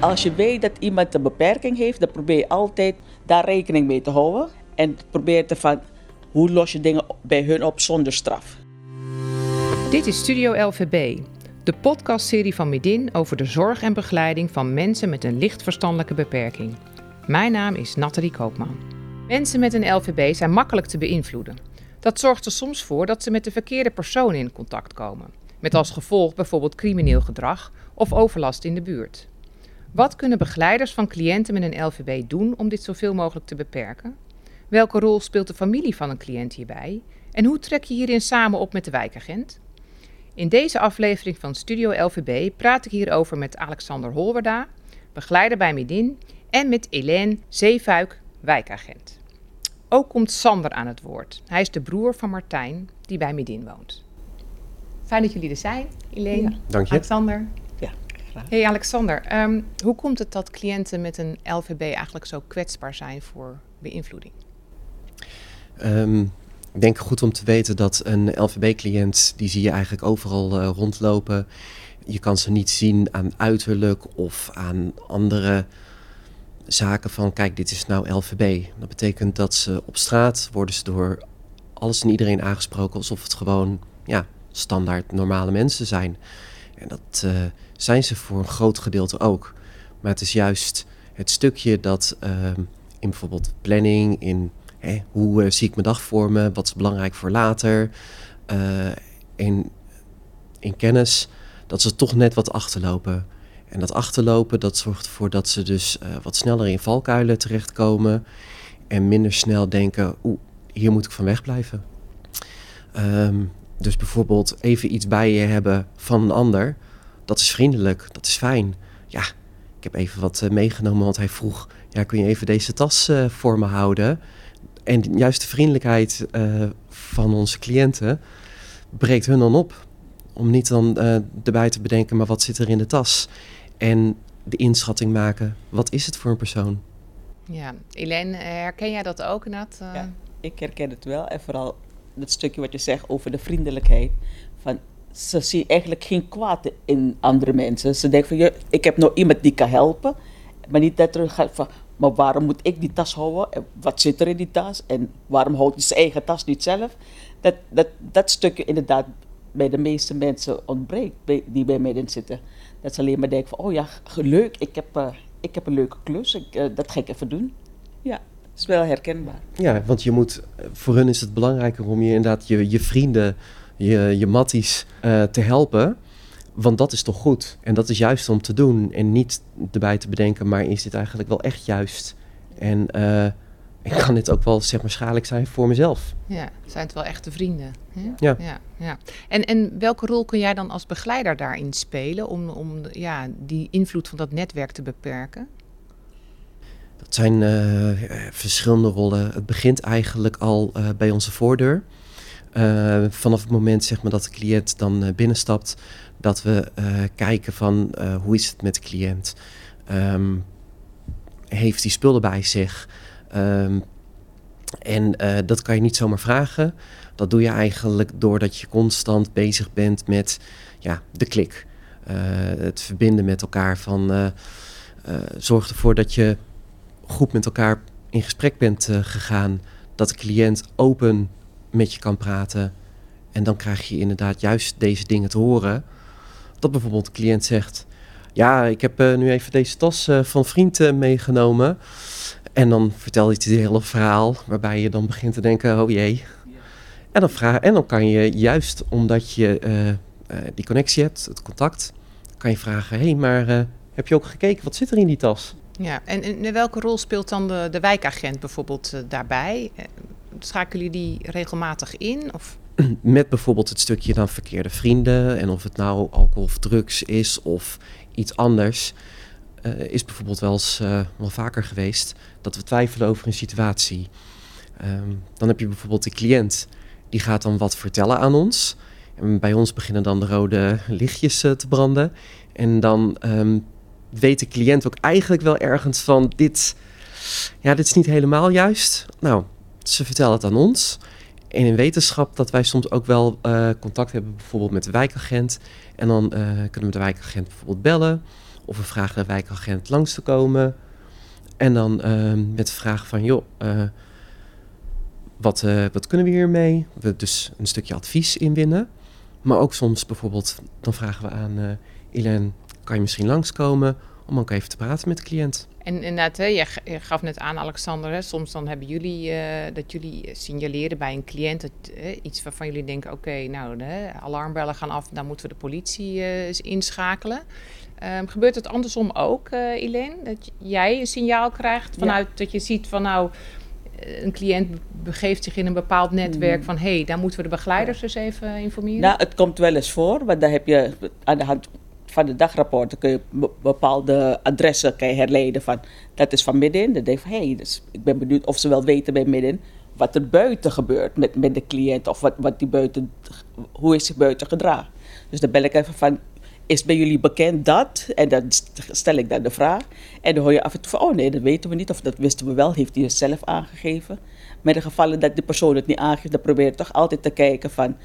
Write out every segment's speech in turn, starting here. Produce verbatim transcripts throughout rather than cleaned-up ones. Als je weet dat iemand een beperking heeft, dan probeer je altijd daar rekening mee te houden. En probeer te van, hoe los je dingen bij hun op zonder straf. Dit is Studio L V B, de podcastserie van Medin over de zorg en begeleiding van mensen met een licht verstandelijke beperking. Mijn naam is Nathalie Koopman. Mensen met een L V B zijn makkelijk te beïnvloeden. Dat zorgt er soms voor dat ze met de verkeerde persoon in contact komen. Met als gevolg bijvoorbeeld crimineel gedrag of overlast in de buurt. Wat kunnen begeleiders van cliënten met een L V B doen om dit zoveel mogelijk te beperken? Welke rol speelt de familie van een cliënt hierbij? En hoe trek je hierin samen op met de wijkagent? In deze aflevering van Studio L V B praat ik hierover met Alexander Holwerda, begeleider bij Medin, en met Hélène Zeefuik, wijkagent. Ook komt Sander aan het woord. Hij is de broer van Martijn, die bij Medin woont. Fijn dat jullie er zijn, Ileen. Ja. Dank je. Alexander. Ja, graag. Hey Alexander, um, hoe komt het dat cliënten met een L V B eigenlijk zo kwetsbaar zijn voor beïnvloeding? Um, ik denk goed om te weten dat een L V B-cliënt, die zie je eigenlijk overal uh, rondlopen. Je kan ze niet zien aan uiterlijk of aan andere zaken van, kijk, dit is nou L V B. Dat betekent dat ze op straat worden ze door alles en iedereen aangesproken alsof het gewoon, ja, standaard normale mensen zijn. En dat uh, zijn ze voor een groot gedeelte ook. Maar het is juist het stukje dat uh, in bijvoorbeeld planning, in hè, hoe uh, zie ik mijn dag voor me, wat is belangrijk voor later, uh, in, in kennis, dat ze toch net wat achterlopen. En dat achterlopen, dat zorgt ervoor dat ze dus uh, wat sneller in valkuilen terechtkomen en minder snel denken, oeh, hier moet ik van wegblijven. Um, Dus bijvoorbeeld even iets bij je hebben van een ander. Dat is vriendelijk, dat is fijn. Ja, ik heb even wat uh, meegenomen, want hij vroeg, ja, kun je even deze tas uh, voor me houden? En juist de vriendelijkheid uh, van onze cliënten breekt hun dan op. Om niet dan uh, erbij te bedenken, maar wat zit er in de tas? En de inschatting maken, wat is het voor een persoon? Ja, Hélène, herken jij dat ook, Nat? Uh... Ja, ik herken het wel en vooral dat stukje wat je zegt over de vriendelijkheid. Van, ze zien eigenlijk geen kwaad in andere mensen. Ze denken van, ik heb nou iemand die kan helpen. Maar niet dat er gaat van, maar waarom moet ik die tas houden? En wat zit er in die tas? En waarom houdt hij zijn eigen tas niet zelf? Dat, dat, dat stukje inderdaad bij de meeste mensen ontbreekt die bij Medin zitten. Dat ze alleen maar denken van, oh ja, leuk, ik heb, uh, ik heb een leuke klus. Ik, uh, dat ga ik even doen. Ja. Is wel herkenbaar. Ja, want je moet, voor hun is het belangrijker om je inderdaad je, je vrienden, je, je matties uh, te helpen. Want dat is toch goed. En dat is juist om te doen. En niet erbij te bedenken, maar is dit eigenlijk wel echt juist? En uh, ik kan dit ook wel, zeg maar, schadelijk zijn voor mezelf. Ja, zijn het wel echte vrienden. Hè? Ja. Ja, ja. En, en welke rol kun jij dan als begeleider daarin spelen om, om ja, die invloed van dat netwerk te beperken? Dat zijn uh, verschillende rollen. Het begint eigenlijk al uh, bij onze voordeur. Uh, vanaf het moment, zeg maar, dat de cliënt dan uh, binnenstapt, dat we uh, kijken van uh, hoe is het met de cliënt? Um, heeft hij spullen bij zich? Um, en uh, dat kan je niet zomaar vragen. Dat doe je eigenlijk doordat je constant bezig bent met, ja, de klik. Uh, het verbinden met elkaar. Van, uh, uh, zorg ervoor dat je goed met elkaar in gesprek bent uh, gegaan, dat de cliënt open met je kan praten. En dan krijg je inderdaad juist deze dingen te horen. Dat bijvoorbeeld de cliënt zegt, ja, ik heb uh, nu even deze tas uh, van vriend uh, meegenomen. En dan vertel je het hele verhaal, waarbij je dan begint te denken, oh jee. Ja. En, dan vraag, en dan kan je juist, omdat je uh, uh, die connectie hebt, het contact, kan je vragen, hé, hey, maar uh, heb je ook gekeken, wat zit er in die tas? Ja, en, en welke rol speelt dan de, de wijkagent bijvoorbeeld uh, daarbij? Schakelen jullie die regelmatig in? Of? Met bijvoorbeeld het stukje dan verkeerde vrienden. En of het nou alcohol of drugs is of iets anders. Uh, is bijvoorbeeld wel eens uh, wel vaker geweest dat we twijfelen over een situatie. Um, dan heb je bijvoorbeeld de cliënt. Die gaat dan wat vertellen aan ons. En bij ons beginnen dan de rode lichtjes uh, te branden. En dan Um, weet de cliënt ook eigenlijk wel ergens van, dit, ja, dit is niet helemaal juist. Nou, ze vertellen het aan ons. En in wetenschap dat wij soms ook wel uh, contact hebben bijvoorbeeld met de wijkagent. En dan uh, kunnen we de wijkagent bijvoorbeeld bellen. Of we vragen de wijkagent langs te komen. En dan uh, met de vraag van, joh, uh, wat, uh, wat kunnen we hiermee? We dus een stukje advies inwinnen. Maar ook soms bijvoorbeeld, dan vragen we aan uh, Ileen, kan je misschien langskomen om ook even te praten met de cliënt? En inderdaad, hè, je gaf net aan, Alexander, hè, soms dan hebben jullie, uh, dat jullie signaleren bij een cliënt dat, hè, iets waarvan jullie denken, oké, okay, nou, de alarmbellen gaan af, dan moeten we de politie uh, inschakelen. Um, gebeurt het andersom ook, uh, Ileen? Dat jij een signaal krijgt vanuit ja. dat je ziet van, nou, een cliënt begeeft zich in een bepaald netwerk mm. van, hé, hey, daar moeten we de begeleiders dus even informeren? Nou, het komt wel eens voor, want daar heb je aan de hand van de dagrapporten kun je bepaalde adressen kan je herleiden van, dat is van Medin. Dan denk je van, hé, hey, dus ik ben benieuwd of ze wel weten bij Medin wat er buiten gebeurt met, met de cliënt of wat, wat die buiten, hoe is zich buiten gedragen. Dus dan bel ik even van, is bij jullie bekend dat? En dan stel ik dan de vraag. En dan hoor je af en toe van, oh nee, dat weten we niet. Of dat wisten we wel, heeft hij het zelf aangegeven. Maar in de gevallen dat de persoon het niet aangeeft, dan probeer je toch altijd te kijken van,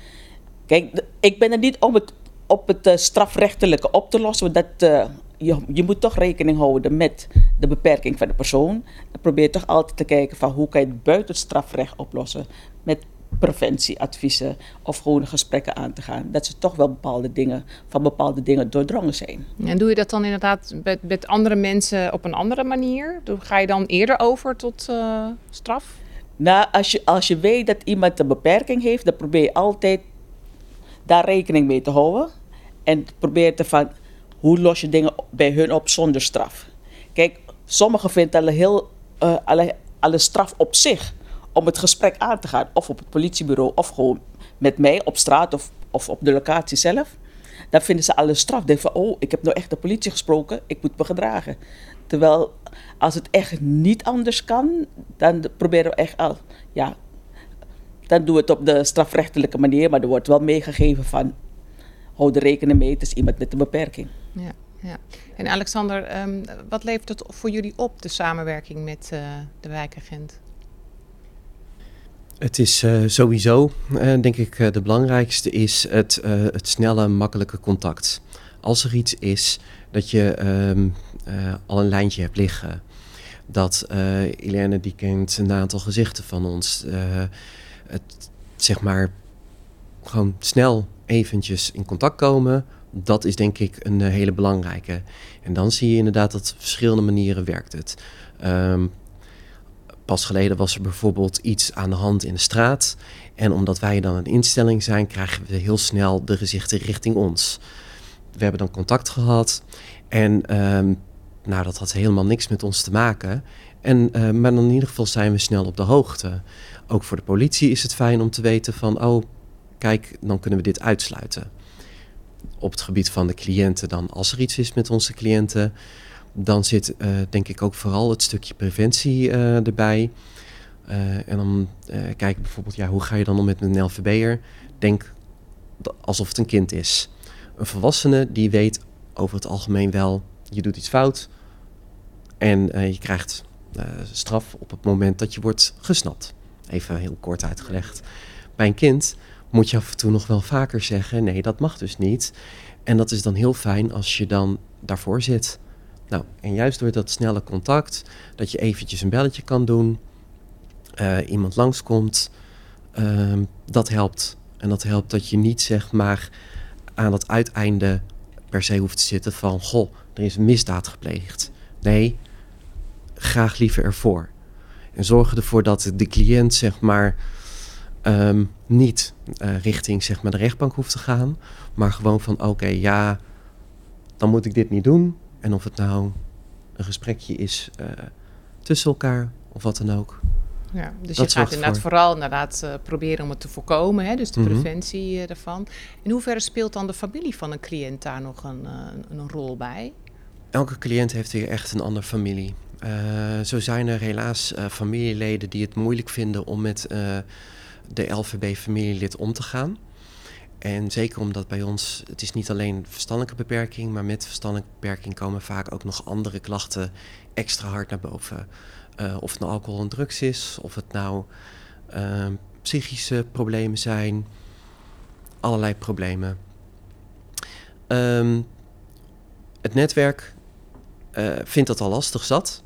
kijk, ik ben er niet om het op het uh, strafrechtelijke op te lossen. Want dat, uh, je, je moet toch rekening houden met de beperking van de persoon. Dan probeer je toch altijd te kijken van, hoe kan je het buiten het strafrecht oplossen met preventieadviezen of gewoon gesprekken aan te gaan. Dat ze toch wel bepaalde dingen van bepaalde dingen doordrongen zijn. En doe je dat dan inderdaad met, met andere mensen op een andere manier? Ga je dan eerder over tot uh, straf? Nou, als je, als je weet dat iemand een beperking heeft, dan probeer je altijd daar rekening mee te houden. En probeer te van, hoe los je dingen bij hun op zonder straf? Kijk, sommigen vinden alle, heel, uh, alle, alle straf op zich om het gesprek aan te gaan, of op het politiebureau, of gewoon met mij op straat of, of op de locatie zelf, dan vinden ze alle straf. Denken van, oh, ik heb nou echt de politie gesproken, ik moet me gedragen. Terwijl, als het echt niet anders kan, dan proberen we echt al, ja, dan doen we het op de strafrechtelijke manier, maar er wordt wel meegegeven van, hou er rekening mee, het is iemand met een beperking. Ja, ja. En Alexander, um, wat levert het voor jullie op, de samenwerking met uh, de wijkagent? Het is uh, sowieso, uh, denk ik, uh, de belangrijkste is het, uh, het snelle, makkelijke contact. Als er iets is dat je um, uh, al een lijntje hebt liggen. Dat uh, Hélène, die kent een aantal gezichten van ons. Uh, het, zeg maar, gewoon snel eventjes in contact komen. Dat is denk ik een uh, hele belangrijke. En dan zie je inderdaad dat op verschillende manieren werkt het. Um, Pas geleden was er bijvoorbeeld iets aan de hand in de straat. En omdat wij dan een instelling zijn, krijgen we heel snel de gezichten richting ons. We hebben dan contact gehad. En um, nou, dat had helemaal niks met ons te maken. En, uh, maar in ieder geval zijn we snel op de hoogte. Ook voor de politie is het fijn om te weten van, oh, kijk, dan kunnen we dit uitsluiten. Op het gebied van de cliënten dan, als er iets is met onze cliënten, dan zit uh, denk ik ook vooral het stukje preventie uh, erbij. Uh, en dan uh, kijk bijvoorbeeld, ja, hoe ga je dan om met een L V B'er? Denk alsof het een kind is. Een volwassene die weet over het algemeen wel, je doet iets fout. En uh, je krijgt uh, straf op het moment dat je wordt gesnapt. Even heel kort uitgelegd. Bij een kind moet je af en toe nog wel vaker zeggen, nee, dat mag dus niet. En dat is dan heel fijn als je dan daarvoor zit. Nou, en juist door dat snelle contact, dat je eventjes een belletje kan doen, uh, iemand langskomt, uh, dat helpt. En dat helpt dat je niet, zeg maar, aan dat uiteinde per se hoeft te zitten van, goh, er is een misdaad gepleegd. Nee, graag liever ervoor. En zorg ervoor dat de cliënt, zeg maar, um, niet uh, richting, zeg maar, de rechtbank hoeft te gaan, maar gewoon van, oké, okay, ja, dan moet ik dit niet doen. En of het nou een gesprekje is uh, tussen elkaar of wat dan ook. Ja, dus dat je gaat inderdaad voor. vooral inderdaad, uh, proberen om het te voorkomen, hè? Dus de mm-hmm. preventie uh, daarvan. In hoeverre speelt dan de familie van een cliënt daar nog een, uh, een rol bij? Elke cliënt heeft hier echt een andere familie. Uh, zo zijn er helaas uh, familieleden die het moeilijk vinden om met uh, de L V B-familielid om te gaan. En zeker omdat bij ons, het is niet alleen verstandelijke beperking, maar met verstandelijke beperking komen vaak ook nog andere klachten extra hard naar boven. Uh, of het nou alcohol en drugs is, of het nou uh, psychische problemen zijn, allerlei problemen. Um, het netwerk uh, vindt dat al lastig zat.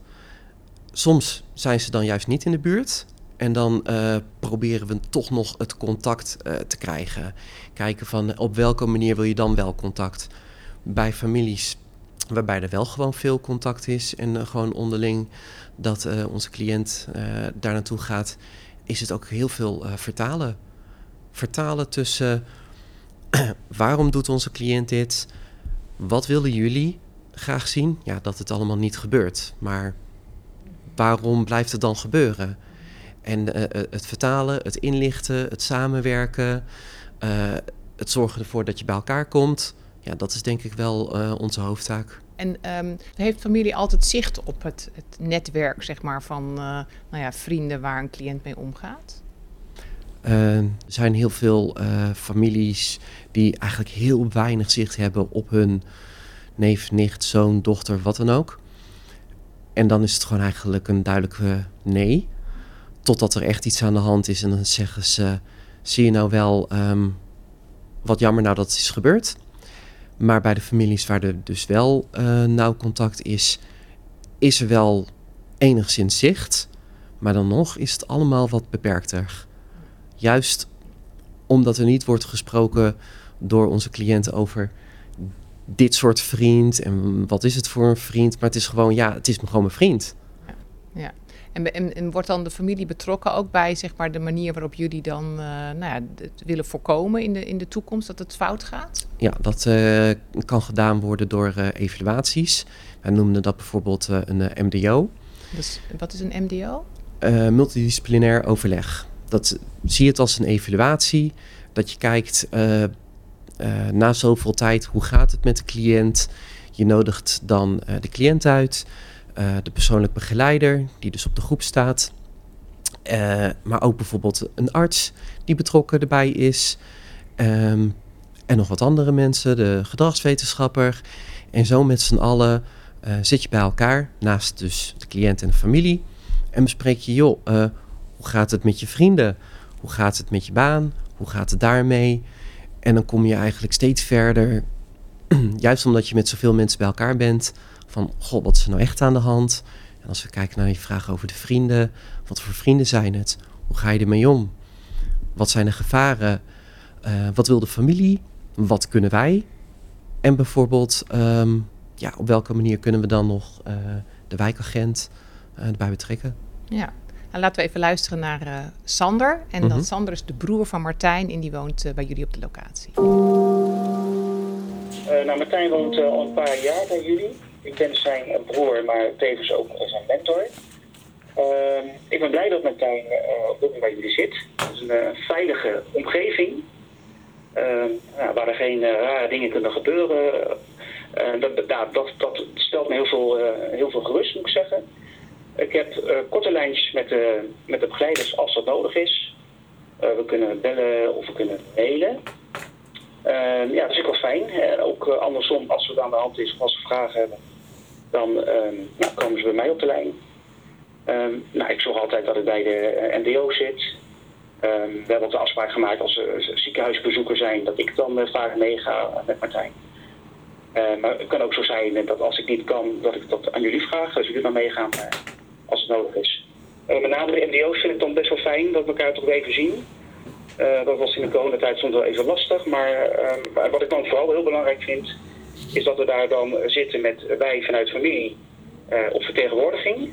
Soms zijn ze dan juist niet in de buurt. En dan uh, proberen we toch nog het contact uh, te krijgen. Kijken van op welke manier wil je dan wel contact. Bij families waarbij er wel gewoon veel contact is en uh, gewoon onderling dat uh, onze cliënt uh, daar naartoe gaat, is het ook heel veel uh, vertalen. Vertalen tussen uh, waarom doet onze cliënt dit? Wat willen jullie graag zien? Ja, dat het allemaal niet gebeurt. Maar waarom blijft het dan gebeuren? En uh, het vertalen, het inlichten, het samenwerken, uh, het zorgen ervoor dat je bij elkaar komt. Ja, dat is denk ik wel uh, onze hoofdtaak. En um, heeft familie altijd zicht op het, het netwerk, zeg maar, van uh, nou ja, vrienden waar een cliënt mee omgaat? Uh, er zijn heel veel uh, families die eigenlijk heel weinig zicht hebben op hun neef, nicht, zoon, dochter, wat dan ook. En dan is het gewoon eigenlijk een duidelijke nee. Totdat er echt iets aan de hand is en dan zeggen ze, zie je nou wel, um, wat jammer nou dat het is gebeurd. Maar bij de families waar er dus wel uh, nauw contact is, is er wel enigszins zicht. Maar dan nog is het allemaal wat beperkter. Juist omdat er niet wordt gesproken door onze cliënten over dit soort vriend en wat is het voor een vriend. Maar het is gewoon, ja, het is gewoon mijn vriend. Ja, ja. En, en, en wordt dan de familie betrokken ook bij, zeg maar, de manier waarop jullie dan uh, nou ja, d- willen voorkomen in de, in de toekomst dat het fout gaat? Ja, dat uh, kan gedaan worden door uh, evaluaties. Wij noemden dat bijvoorbeeld uh, een uh, M D O. Dus, wat is een M D O? Uh, multidisciplinair overleg. Dat zie je het als een evaluatie. Dat je kijkt uh, uh, na zoveel tijd, hoe gaat het met de cliënt? Je nodigt dan uh, de cliënt uit. Uh, de persoonlijk begeleider, die dus op de groep staat. Uh, maar ook bijvoorbeeld een arts die betrokken erbij is. Um, en nog wat andere mensen, de gedragswetenschapper. En zo met z'n allen uh, zit je bij elkaar, naast dus de cliënt en de familie. En bespreek je, joh, uh, hoe gaat het met je vrienden? Hoe gaat het met je baan? Hoe gaat het daarmee? En dan kom je eigenlijk steeds verder. Juist omdat je met zoveel mensen bij elkaar bent. Van, goh, wat is er nou echt aan de hand? En als we kijken naar die vraag over de vrienden. Wat voor vrienden zijn het? Hoe ga je ermee om? Wat zijn de gevaren? Uh, wat wil de familie? Wat kunnen wij? En bijvoorbeeld, um, ja, op welke manier kunnen we dan nog uh, de wijkagent uh, erbij betrekken? Ja, en laten we even luisteren naar uh, Sander. En mm-hmm. dat Sander is de broer van Martijn en die woont uh, bij jullie op de locatie. Uh, nou, Martijn woont uh, al een paar jaar bij jullie. Ik ben zijn broer, maar tevens ook zijn mentor. Uh, ik ben blij dat Martijn ook uh, bij jullie zit. Het is een uh, veilige omgeving. Uh, nou, waar er geen uh, rare dingen kunnen gebeuren. Uh, dat, dat, dat, dat stelt me heel veel, uh, heel veel gerust, moet ik zeggen. Ik heb uh, korte lijntjes met, uh, met de begeleiders als dat nodig is. Uh, we kunnen bellen of we kunnen mailen. Uh, ja, dat is ook wel fijn. En ook uh, andersom, als het aan de hand is of als ze vragen hebben, dan uh, nou, komen ze bij mij op de lijn. Um, nou, ik zorg altijd dat ik bij de uh, M D O zit. Um, we hebben ook de afspraak gemaakt als er uh, ziekenhuisbezoeken zijn, dat ik dan uh, vaak meega met Martijn. Uh, maar het kan ook zo zijn dat als ik niet kan, dat ik dat aan jullie vraag, dus jullie dan meegaan uh, als het nodig is. Uh, met name de M D O's vind ik dan best wel fijn dat we elkaar toch even zien. Uh, dat was in de coronatijd soms wel even lastig, maar uh, wat ik dan vooral heel belangrijk vind, is dat we daar dan zitten met wij vanuit familie uh, op vertegenwoordiging.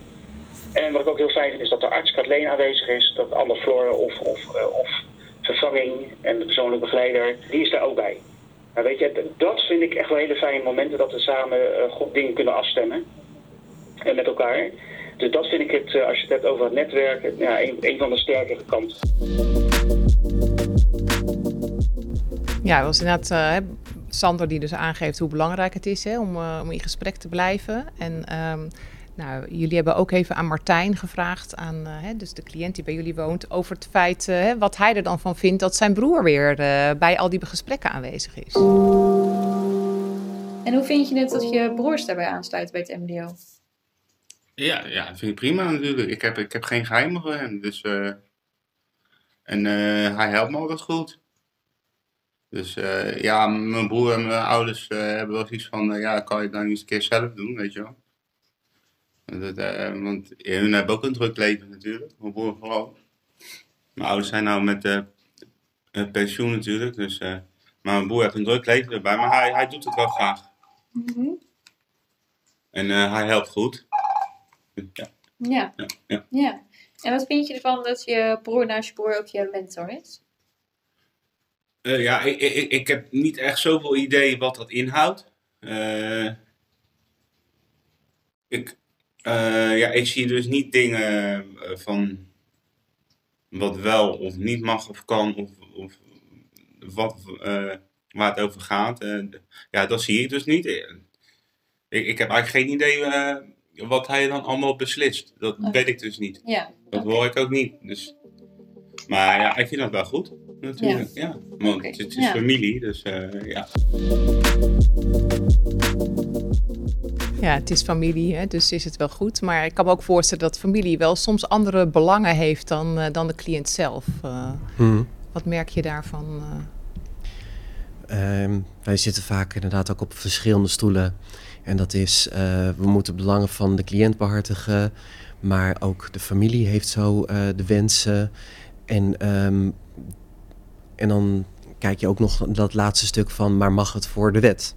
En wat ik ook heel fijn vind is dat de arts Kathleen aanwezig is, dat Anne Floor of, of, uh, of vervanging en de persoonlijke begeleider, die is daar ook bij. Nou, weet je, dat vind ik echt wel hele fijne momenten dat we samen uh, goed dingen kunnen afstemmen uh, met elkaar. Dus dat vind ik het, uh, als je het hebt over het netwerk, uh, ja, een, een van de sterkere kanten. Ja, dat was inderdaad uh, Sander die dus aangeeft hoe belangrijk het is hè, om, uh, om in gesprek te blijven. En um, nou, jullie hebben ook even aan Martijn gevraagd, aan uh, hè, dus de cliënt die bij jullie woont, over het feit uh, wat hij er dan van vindt dat zijn broer weer uh, bij al die gesprekken aanwezig is. En hoe vind je het dat je broers daarbij aansluit bij het M D O? Ja, ja, dat vind ik prima natuurlijk. Ik heb, ik heb geen geheimen voor hem. Dus, uh, en uh, hij helpt me altijd goed. Dus uh, ja, mijn broer en mijn ouders uh, hebben wel iets van, uh, ja, kan je het nou niet eens een keer zelf doen, weet je wel. Dat, uh, want hun hebben ook een druk leven natuurlijk, mijn broer vooral. Mijn ouders zijn nou met uh, pensioen natuurlijk, dus, uh, maar mijn broer heeft een druk leven erbij, maar hij, hij doet het wel graag. Mm-hmm. En uh, hij helpt goed. Ja. Ja. Ja, ja. Ja. En wat vind je ervan dat je broer naast je broer ook je mentor is? Uh, ja, ik, ik, ik heb niet echt zoveel idee wat dat inhoudt. Uh, ik, uh, ja, ik zie dus niet dingen van wat wel of niet mag of kan of, of wat, uh, waar het over gaat. Uh, ja, dat zie ik dus niet. Ik, ik heb eigenlijk geen idee uh, wat hij dan allemaal beslist. Dat okay. weet ik dus niet. Ja, dat okay. hoor ik ook niet. Dus. Maar ja, ik vind dat wel goed. Natuurlijk, ja. ja. Want okay. het, het is ja. familie, dus uh, ja. Ja, het is familie, hè, dus is het wel goed. Maar ik kan me ook voorstellen dat familie wel soms andere belangen heeft dan, uh, dan de cliënt zelf. Uh, hmm. Wat merk je daarvan? Uh? Um, wij zitten vaak inderdaad ook op verschillende stoelen. En dat is, uh, we moeten belangen van de cliënt behartigen. Maar ook de familie heeft zo uh, de wensen. En... Um, En dan kijk je ook nog dat laatste stuk van, maar mag het voor de wet?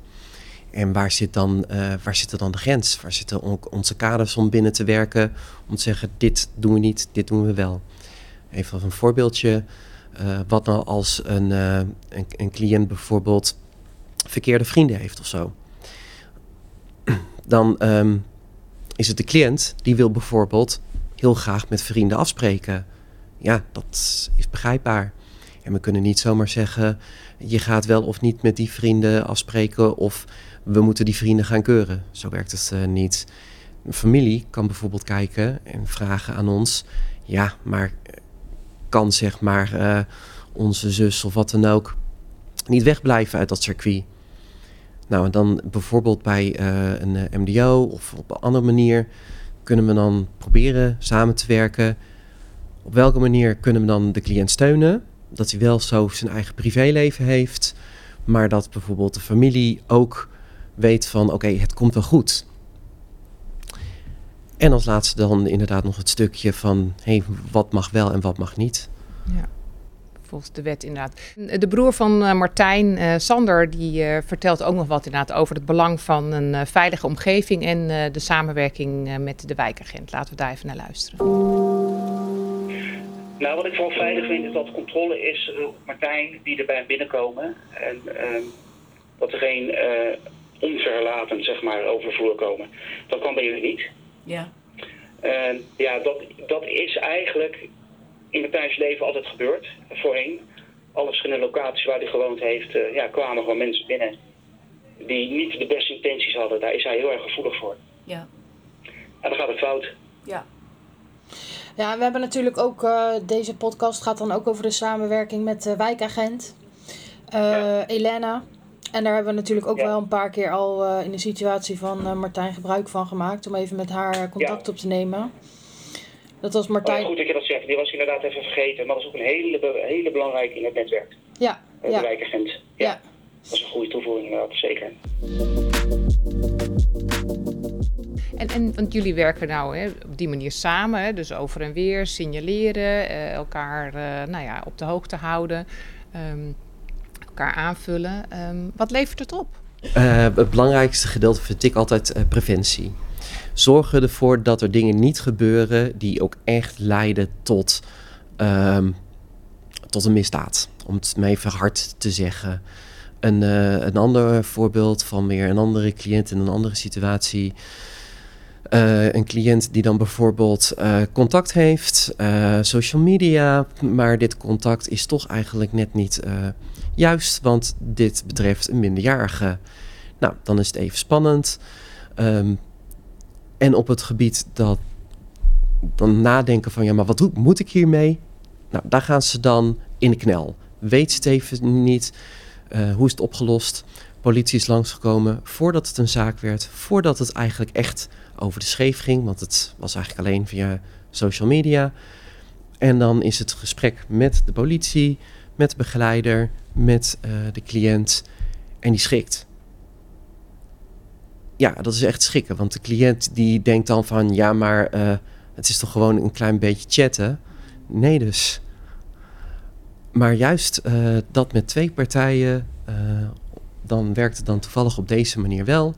En waar zit dan, uh, waar zit er dan de grens? Waar zitten ook onze kaders om binnen te werken? Om te zeggen, dit doen we niet, dit doen we wel. Even een voorbeeldje. Uh, wat nou als een, uh, een, een cliënt bijvoorbeeld verkeerde vrienden heeft of zo? Dan um, is het de cliënt die wil bijvoorbeeld heel graag met vrienden afspreken. Ja, dat is begrijpbaar. En we kunnen niet zomaar zeggen, je gaat wel of niet met die vrienden afspreken of we moeten die vrienden gaan keuren. Zo werkt het uh, niet. Een familie kan bijvoorbeeld kijken en vragen aan ons, ja, maar kan zeg maar uh, onze zus of wat dan ook niet wegblijven uit dat circuit? Nou, en dan bijvoorbeeld bij uh, een M D O of op een andere manier kunnen we dan proberen samen te werken. Op welke manier kunnen we dan de cliënt steunen? Dat hij wel zo zijn eigen privéleven heeft, maar dat bijvoorbeeld de familie ook weet van oké, okay, het komt wel goed. En als laatste dan inderdaad nog het stukje van hé, hey, wat mag wel en wat mag niet. Ja, volgens de wet inderdaad. De broer van uh, Martijn, uh, Sander, die uh, vertelt ook nog wat inderdaad over het belang van een uh, veilige omgeving en uh, de samenwerking uh, met de wijkagent. Laten we daar even naar luisteren. Nou, wat ik vooral veilig vind is dat controle is op Martijn die erbij binnenkomen. En uh, dat er geen uh, onverlatend, zeg maar, over de vloer komen. Dat kan bij jullie niet. Ja. Uh, ja, dat, dat is eigenlijk in Martijn's leven altijd gebeurd. Voorheen, alle verschillende locaties waar hij gewoond heeft, uh, ja, kwamen gewoon mensen binnen die niet de beste intenties hadden. Daar is hij heel erg gevoelig voor. Ja. En dan gaat het fout. Ja. Ja, we hebben natuurlijk ook, uh, deze podcast gaat dan ook over de samenwerking met de wijkagent, uh, ja. Elena. En daar hebben we natuurlijk ook ja. wel een paar keer al uh, in de situatie van uh, Martijn gebruik van gemaakt. Om even met haar contact ja. op te nemen. Dat was Martijn... Oh, goed dat je dat zegt, die was inderdaad even vergeten. Maar dat is ook een hele, hele belangrijke in het netwerk. Ja. Uh, de ja. wijkagent. Ja. ja. Dat is een goede toevoeging inderdaad, zeker. En, en, want jullie werken nou hè, op die manier samen, hè, dus over en weer, signaleren, eh, elkaar eh, nou ja, op de hoogte houden, um, elkaar aanvullen. Um, wat levert het op? Uh, het belangrijkste gedeelte vind ik altijd uh, preventie. Zorgen ervoor dat er dingen niet gebeuren die ook echt leiden tot, um, tot een misdaad. Om het me even hard te zeggen. Een, uh, een ander voorbeeld van weer een andere cliënt in een andere situatie... Uh, een cliënt die dan bijvoorbeeld uh, contact heeft, uh, social media, maar dit contact is toch eigenlijk net niet uh, juist, want dit betreft een minderjarige. Nou, dan is het even spannend. Um, en op het gebied dat dan nadenken van, ja, maar wat moet ik hiermee? Nou, daar gaan ze dan in de knel. Weet ze het even niet, uh, hoe is het opgelost? Politie is langsgekomen voordat het een zaak werd, voordat het eigenlijk echt over de scheef ging, want het was eigenlijk alleen via social media. En dan is het gesprek met de politie, met de begeleider, met uh, de cliënt en die schrikt. ja, dat is echt schrikken. Want de cliënt die denkt dan van... ja, maar uh, het is toch gewoon een klein beetje chatten? Nee dus. Maar juist uh, dat met twee partijen... Uh, dan werkt het dan toevallig op deze manier wel.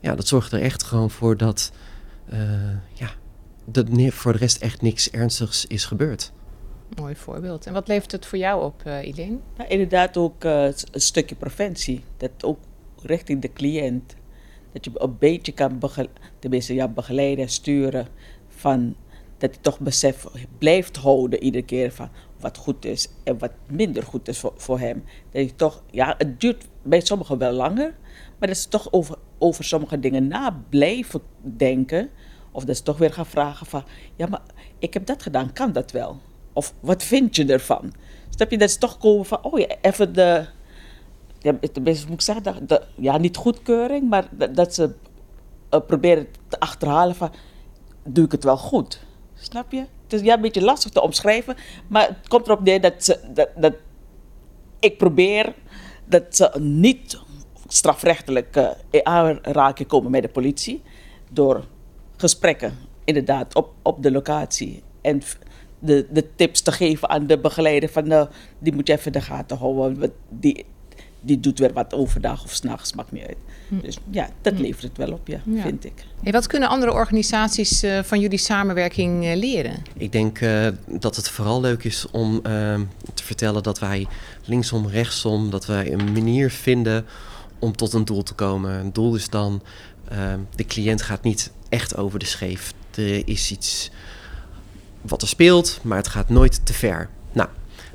Ja, dat zorgt er echt gewoon voor dat... Uh, ja, dat voor de rest echt niks ernstigs is gebeurd. Mooi voorbeeld. En wat levert het voor jou op, uh, Ileen? Nou, inderdaad ook uh, een stukje preventie. Dat ook richting de cliënt... Dat je een beetje kan bege- tenminste, ja, begeleiden en sturen. Van, dat je toch besef blijft houden iedere keer van wat goed is en wat minder goed is voor, voor hem. Dat je toch, ja, het duurt bij sommigen wel langer. Maar dat ze toch over, over sommige dingen na blijven denken. Of dat ze toch weer gaan vragen van, ja, maar ik heb dat gedaan, kan dat wel? Of wat vind je ervan? Snap je, dat ze toch komen van, oh ja, even de... Ja, tenminste moet ik zeggen, dat, dat, ja, niet goedkeuring, maar dat, dat ze uh, proberen te achterhalen van, doe ik het wel goed? Snap je? Het is ja, een beetje lastig te omschrijven, maar het komt erop neer dat, ze, dat, dat ik probeer dat ze niet strafrechtelijk uh, in aanraking komen met de politie door gesprekken, inderdaad, op, op de locatie en de, de tips te geven aan de begeleider van, uh, die moet je even in de gaten houden, die... Die doet weer wat overdag of 's nachts, maakt niet uit. Dus ja, dat levert het wel op, ja, ja. vind ik. Hey, wat kunnen andere organisaties uh, van jullie samenwerking uh, leren? Ik denk uh, dat het vooral leuk is om uh, te vertellen dat wij linksom, rechtsom... dat wij een manier vinden om tot een doel te komen. Een doel is dan, uh, de cliënt gaat niet echt over de scheef. Er is iets wat er speelt, maar het gaat nooit te ver. Nou...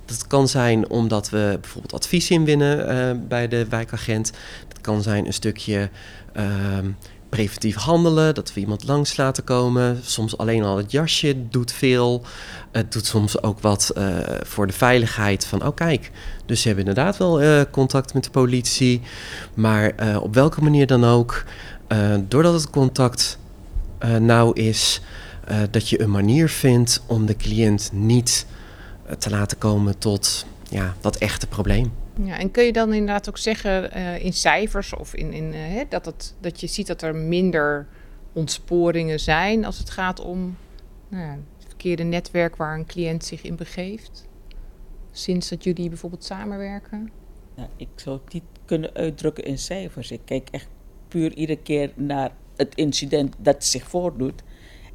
Dat kan zijn omdat we bijvoorbeeld advies inwinnen uh, bij de wijkagent. Dat kan zijn een stukje uh, preventief handelen, dat we iemand langs laten komen. Soms alleen al het jasje doet veel. Het doet soms ook wat uh, voor de veiligheid van, oh kijk, dus ze hebben inderdaad wel uh, contact met de politie. Maar uh, op welke manier dan ook, uh, doordat het contact uh, nauw is, uh, dat je een manier vindt om de cliënt niet... te laten komen tot ja, dat echte probleem. Ja, en kun je dan inderdaad ook zeggen uh, in cijfers of in, in, uh, hè, dat, het, dat je ziet dat er minder ontsporingen zijn als het gaat om nou ja, het verkeerde netwerk waar een cliënt zich in begeeft? Sinds dat jullie bijvoorbeeld samenwerken? Nou, ik zou het niet kunnen uitdrukken in cijfers. Ik kijk echt puur iedere keer naar het incident dat zich voordoet.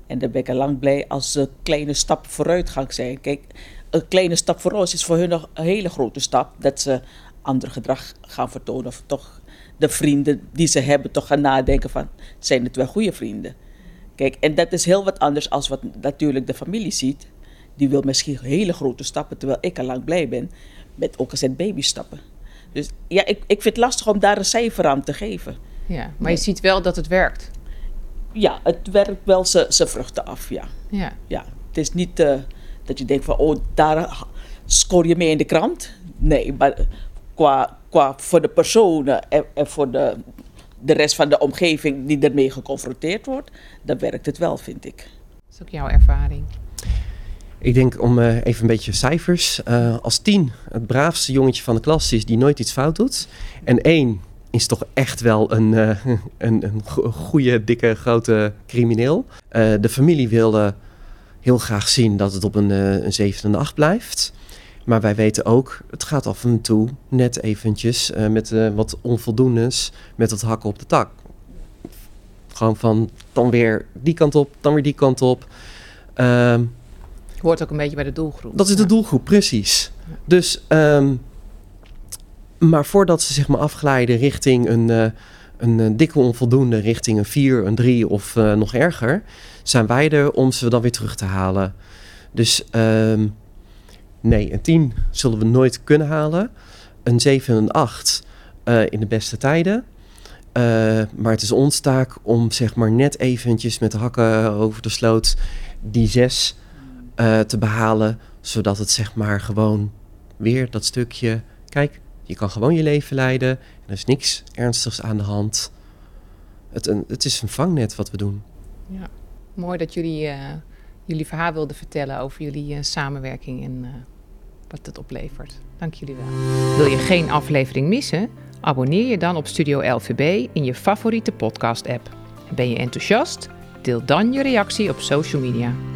En dan ben ik al lang blij als ze kleine stappen vooruitgang zijn. Kijk, een kleine stap voor ons is voor hun nog een hele grote stap. Dat ze ander gedrag gaan vertonen. Of toch de vrienden die ze hebben toch gaan nadenken van... zijn het wel goede vrienden? Kijk, en dat is heel wat anders dan wat natuurlijk de familie ziet. Die wil misschien hele grote stappen. Terwijl ik al lang blij ben met ook een babystappen. Dus ja, ik, ik vind het lastig om daar een cijfer aan te geven. Ja, maar je ziet wel dat het werkt. Ja, het werkt wel zijn vruchten af, ja. Ja. Ja, het is niet... Uh, Dat je denkt van, oh, daar scoor je mee in de krant. Nee, maar qua, qua voor de personen en, en voor de, de rest van de omgeving die ermee geconfronteerd wordt, dan werkt het wel, vind ik. Dat is ook jouw ervaring. Ik denk om uh, even een beetje cijfers. Uh, als tien het braafste jongetje van de klas is die nooit iets fout doet. En één is toch echt wel een, uh, een, een goede, dikke, grote crimineel. Uh, de familie wilde... heel graag zien dat het op een, een zeven en acht blijft. Maar wij weten ook, het gaat af en toe net eventjes uh, met uh, wat onvoldoendes, met het hakken op de tak. Gewoon van, dan weer die kant op, dan weer die kant op. Um, Hoort ook een beetje bij de doelgroep. Dat is de doelgroep, precies. Dus, um, maar voordat ze zeg maar afglijden richting een... Uh, een dikke onvoldoende richting een vier, een drie of uh, nog erger... zijn wij er om ze dan weer terug te halen. Dus um, nee, een tien zullen we nooit kunnen halen. Een zeven en een acht uh, in de beste tijden. Uh, maar het is ons taak om zeg maar net eventjes met de hakken over de sloot... die zes uh, te behalen, zodat het zeg maar gewoon weer dat stukje... kijk. Je kan gewoon je leven leiden. Er is niks ernstigs aan de hand. Het, een, het is een vangnet wat we doen. Ja, mooi dat jullie uh, jullie verhaal wilden vertellen over jullie uh, samenwerking en uh, wat het oplevert. Dank jullie wel. Wil je geen aflevering missen? Abonneer je dan op Studio L V B in je favoriete podcast-app. Ben je enthousiast? Deel dan je reactie op social media.